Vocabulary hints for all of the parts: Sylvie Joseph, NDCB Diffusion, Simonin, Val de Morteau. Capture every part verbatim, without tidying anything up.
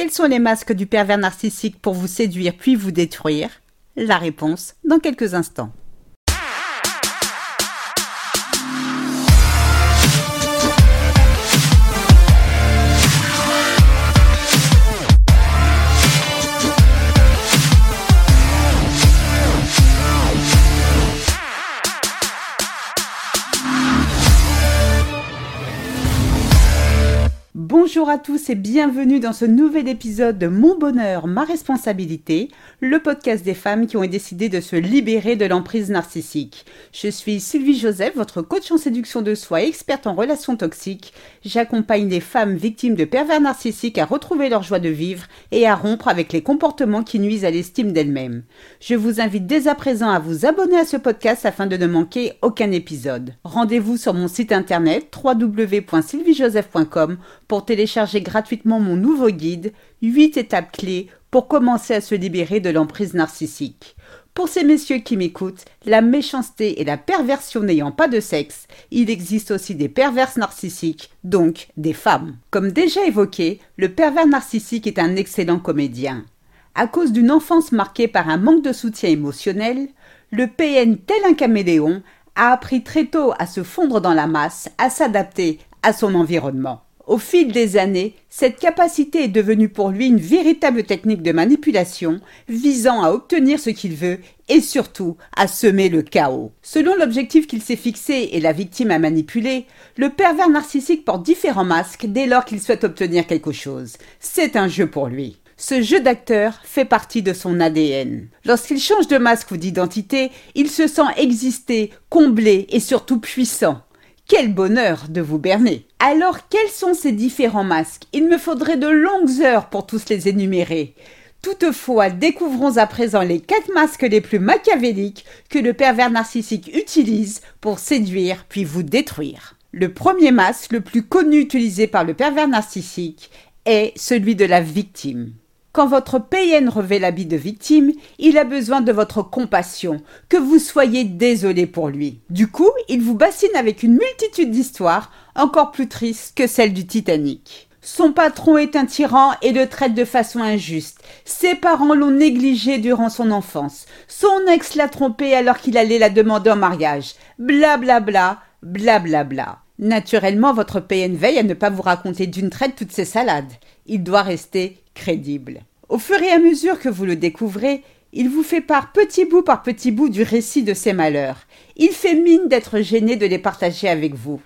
Quels sont les masques du pervers narcissique pour vous séduire puis vous détruire? La réponse dans quelques instants. Bonjour à tous et bienvenue dans ce nouvel épisode de Mon Bonheur, Ma Responsabilité, le podcast des femmes qui ont décidé de se libérer de l'emprise narcissique. Je suis Sylvie Joseph, votre coach en séduction de soi et experte en relations toxiques. J'accompagne les femmes victimes de pervers narcissiques à retrouver leur joie de vivre et à rompre avec les comportements qui nuisent à l'estime d'elles-mêmes. Je vous invite dès à présent à vous abonner à ce podcast afin de ne manquer aucun épisode. Rendez-vous sur mon site internet w w w point sylvie joseph point com pour télécharger Téléchargez gratuitement mon nouveau guide, huit étapes clés pour commencer à se libérer de l'emprise narcissique. Pour ces messieurs qui m'écoutent, la méchanceté et la perversion n'ayant pas de sexe, il existe aussi des perverses narcissiques, donc des femmes. Comme déjà évoqué, le pervers narcissique est un excellent comédien. À cause d'une enfance marquée par un manque de soutien émotionnel, le P N, tel un caméléon, a appris très tôt à se fondre dans la masse, à s'adapter à son environnement. Au fil des années, cette capacité est devenue pour lui une véritable technique de manipulation visant à obtenir ce qu'il veut et surtout à semer le chaos. Selon l'objectif qu'il s'est fixé et la victime à manipuler, le pervers narcissique porte différents masques dès lors qu'il souhaite obtenir quelque chose. C'est un jeu pour lui. Ce jeu d'acteur fait partie de son A D N. Lorsqu'il change de masque ou d'identité, il se sent exister, comblé et surtout puissant. Quel bonheur de vous berner! Alors, quels sont ces différents masques? Il me faudrait de longues heures pour tous les énumérer. Toutefois, découvrons à présent les quatre masques les plus machiavéliques que le pervers narcissique utilise pour séduire puis vous détruire. Le premier masque, le plus connu utilisé par le pervers narcissique, est celui de la victime. Quand votre P N revêt l'habit de victime, il a besoin de votre compassion, que vous soyez désolé pour lui. Du coup, il vous bassine avec une multitude d'histoires, encore plus tristes que celles du Titanic. Son patron est un tyran et le traite de façon injuste. Ses parents l'ont négligé durant son enfance. Son ex l'a trompé alors qu'il allait la demander en mariage. Bla bla bla, bla bla bla. Naturellement, votre P N veille à ne pas vous raconter d'une traite toutes ces salades. Il doit rester crédible. Au fur et à mesure que vous le découvrez, il vous fait part petit bout par petit bout du récit de ses malheurs. Il fait mine d'être gêné de les partager avec vous.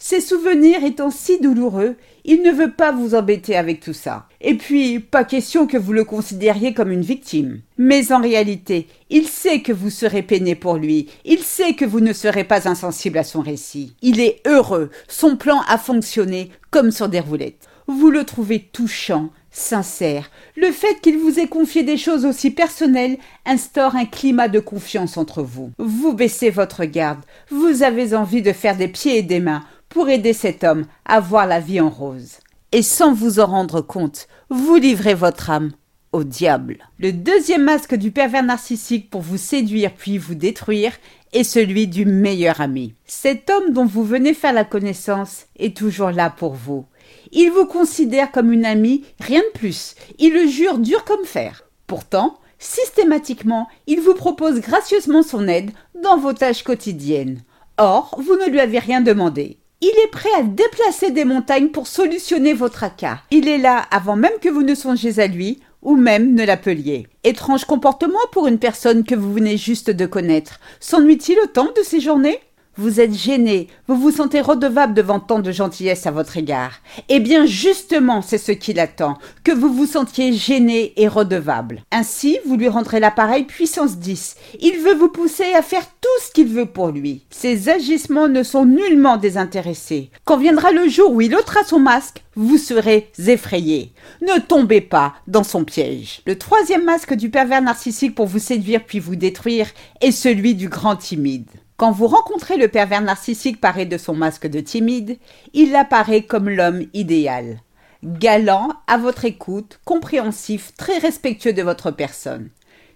Ses souvenirs étant si douloureux, il ne veut pas vous embêter avec tout ça. Et puis, pas question que vous le considériez comme une victime. Mais en réalité, il sait que vous serez peiné pour lui. Il sait que vous ne serez pas insensible à son récit. Il est heureux. Son plan a fonctionné comme sur des roulettes. Vous le trouvez touchant, sincère. Le fait qu'il vous ait confié des choses aussi personnelles instaure un climat de confiance entre vous. Vous baissez votre garde. Vous avez envie de faire des pieds et des mains pour aider cet homme à voir la vie en rose. Et sans vous en rendre compte, vous livrez votre âme au diable. Le deuxième masque du pervers narcissique pour vous séduire puis vous détruire est celui du meilleur ami. Cet homme dont vous venez faire la connaissance est toujours là pour vous. Il vous considère comme une amie, rien de plus. Il le jure dur comme fer. Pourtant, systématiquement, il vous propose gracieusement son aide dans vos tâches quotidiennes. Or, vous ne lui avez rien demandé. Il est prêt à déplacer des montagnes pour solutionner vos tracas. Il est là avant même que vous ne songiez à lui ou même ne l'appeliez. Étrange comportement pour une personne que vous venez juste de connaître. S'ennuie-t-il autant de ses journées ? Vous êtes gêné, vous vous sentez redevable devant tant de gentillesse à votre égard. Eh bien justement, c'est ce qu'il attend, que vous vous sentiez gêné et redevable. Ainsi, vous lui rendrez l'appareil puissance dix. Il veut vous pousser à faire tout ce qu'il veut pour lui. Ses agissements ne sont nullement désintéressés. Quand viendra le jour où il ôtera son masque, vous serez effrayé. Ne tombez pas dans son piège. Le troisième masque du pervers narcissique pour vous séduire puis vous détruire est celui du grand timide. Quand vous rencontrez le pervers narcissique paré de son masque de timide, il apparaît comme l'homme idéal. Galant, à votre écoute, compréhensif, très respectueux de votre personne.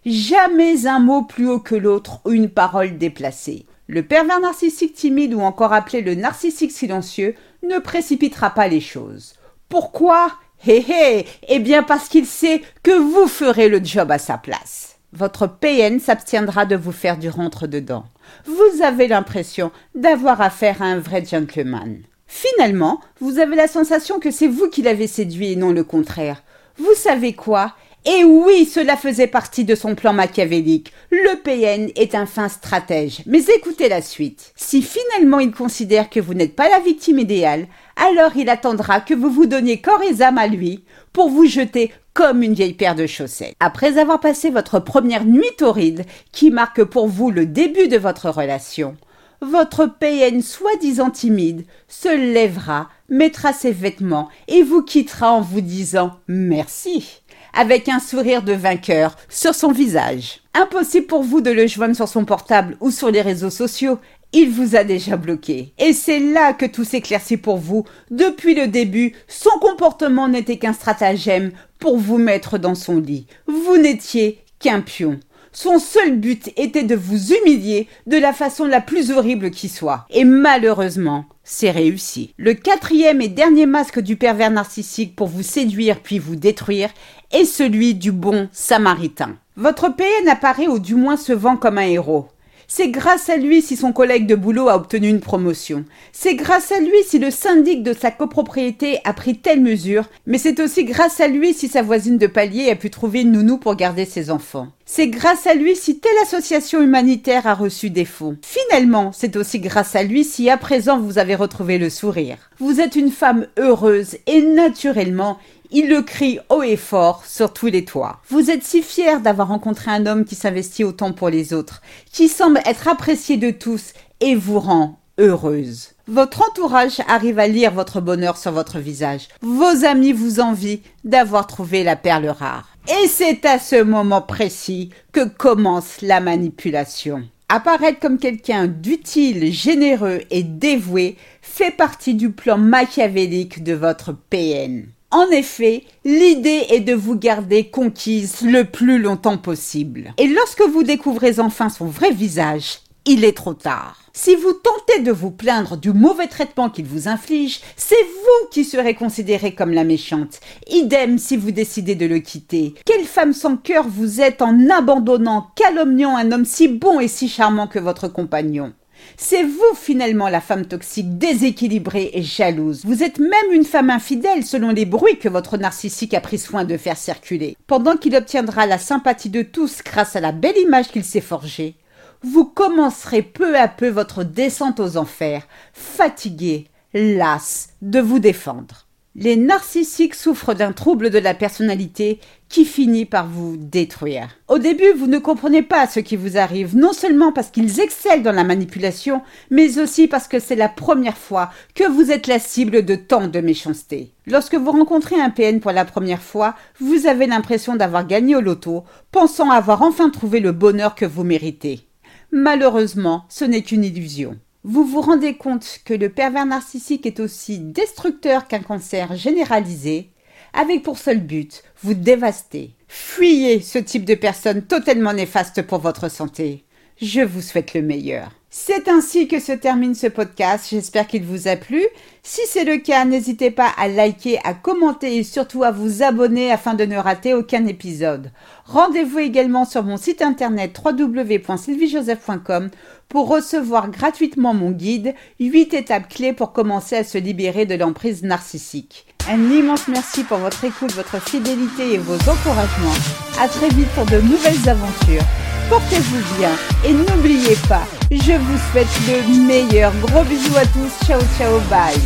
Jamais un mot plus haut que l'autre ou une parole déplacée. Le pervers narcissique timide ou encore appelé le narcissique silencieux ne précipitera pas les choses. Pourquoi ? Hé hé, eh bien parce qu'il sait que vous ferez le job à sa place. Votre P N s'abstiendra de vous faire du rentre dedans. Vous avez l'impression d'avoir affaire à un vrai gentleman. Finalement, vous avez la sensation que c'est vous qui l'avez séduit et non le contraire. Vous savez quoi ? Et oui, cela faisait partie de son plan machiavélique. Le P N est un fin stratège. Mais écoutez la suite. Si finalement il considère que vous n'êtes pas la victime idéale, alors il attendra que vous vous donniez corps et âme à lui pour vous jeter comme une vieille paire de chaussettes. Après avoir passé votre première nuit torride, qui marque pour vous le début de votre relation, votre P N soi-disant timide se lèvera, mettra ses vêtements et vous quittera en vous disant « merci ». Avec un sourire de vainqueur sur son visage. Impossible pour vous de le joindre sur son portable ou sur les réseaux sociaux, il vous a déjà bloqué. Et c'est là que tout s'éclaircit pour vous. Depuis le début, son comportement n'était qu'un stratagème pour vous mettre dans son lit. Vous n'étiez qu'un pion. Son seul but était de vous humilier de la façon la plus horrible qui soit. Et malheureusement, c'est réussi. Le quatrième et dernier masque du pervers narcissique pour vous séduire puis vous détruire est celui du bon samaritain. Votre P N apparaît ou du moins se vend comme un héros. C'est grâce à lui si son collègue de boulot a obtenu une promotion. C'est grâce à lui si le syndic de sa copropriété a pris telle mesure. Mais c'est aussi grâce à lui si sa voisine de palier a pu trouver une nounou pour garder ses enfants. C'est grâce à lui si telle association humanitaire a reçu des fonds. Finalement, c'est aussi grâce à lui si à présent vous avez retrouvé le sourire. Vous êtes une femme heureuse et naturellement, il le crie haut et fort sur tous les toits. Vous êtes si fiers d'avoir rencontré un homme qui s'investit autant pour les autres, qui semble être apprécié de tous et vous rend heureuse. Votre entourage arrive à lire votre bonheur sur votre visage. Vos amis vous envient d'avoir trouvé la perle rare. Et c'est à ce moment précis que commence la manipulation. Apparaître comme quelqu'un d'utile, généreux et dévoué fait partie du plan machiavélique de votre P N. En effet, l'idée est de vous garder conquise le plus longtemps possible. Et lorsque vous découvrez enfin son vrai visage, il est trop tard. Si vous tentez de vous plaindre du mauvais traitement qu'il vous inflige, c'est vous qui serez considérée comme la méchante. Idem si vous décidez de le quitter. Quelle femme sans cœur vous êtes en abandonnant, calomniant un homme si bon et si charmant que votre compagnon ? C'est vous finalement la femme toxique, déséquilibrée et jalouse. Vous êtes même une femme infidèle selon les bruits que votre narcissique a pris soin de faire circuler. Pendant qu'il obtiendra la sympathie de tous grâce à la belle image qu'il s'est forgée, vous commencerez peu à peu votre descente aux enfers, fatigué, las de vous défendre. Les narcissiques souffrent d'un trouble de la personnalité qui finit par vous détruire. Au début, vous ne comprenez pas ce qui vous arrive, non seulement parce qu'ils excellent dans la manipulation, mais aussi parce que c'est la première fois que vous êtes la cible de tant de méchanceté. Lorsque vous rencontrez un P N pour la première fois, vous avez l'impression d'avoir gagné au loto, pensant avoir enfin trouvé le bonheur que vous méritez. Malheureusement, ce n'est qu'une illusion. Vous vous rendez compte que le pervers narcissique est aussi destructeur qu'un cancer généralisé, avec pour seul but, vous dévaster. Fuyez ce type de personne totalement néfaste pour votre santé. Je vous souhaite le meilleur. C'est ainsi que se termine ce podcast. J'espère qu'il vous a plu. Si c'est le cas, n'hésitez pas à liker, à commenter et surtout à vous abonner afin de ne rater aucun épisode. Rendez-vous également sur mon site internet w w w point sylvie joseph point com pour recevoir gratuitement mon guide huit étapes clés pour commencer à se libérer de l'emprise narcissique. Un immense merci pour votre écoute, votre fidélité et vos encouragements. À très vite pour de nouvelles aventures. Portez-vous bien et n'oubliez pas, je vous souhaite le meilleur. Gros bisous à tous. Ciao, ciao, bye.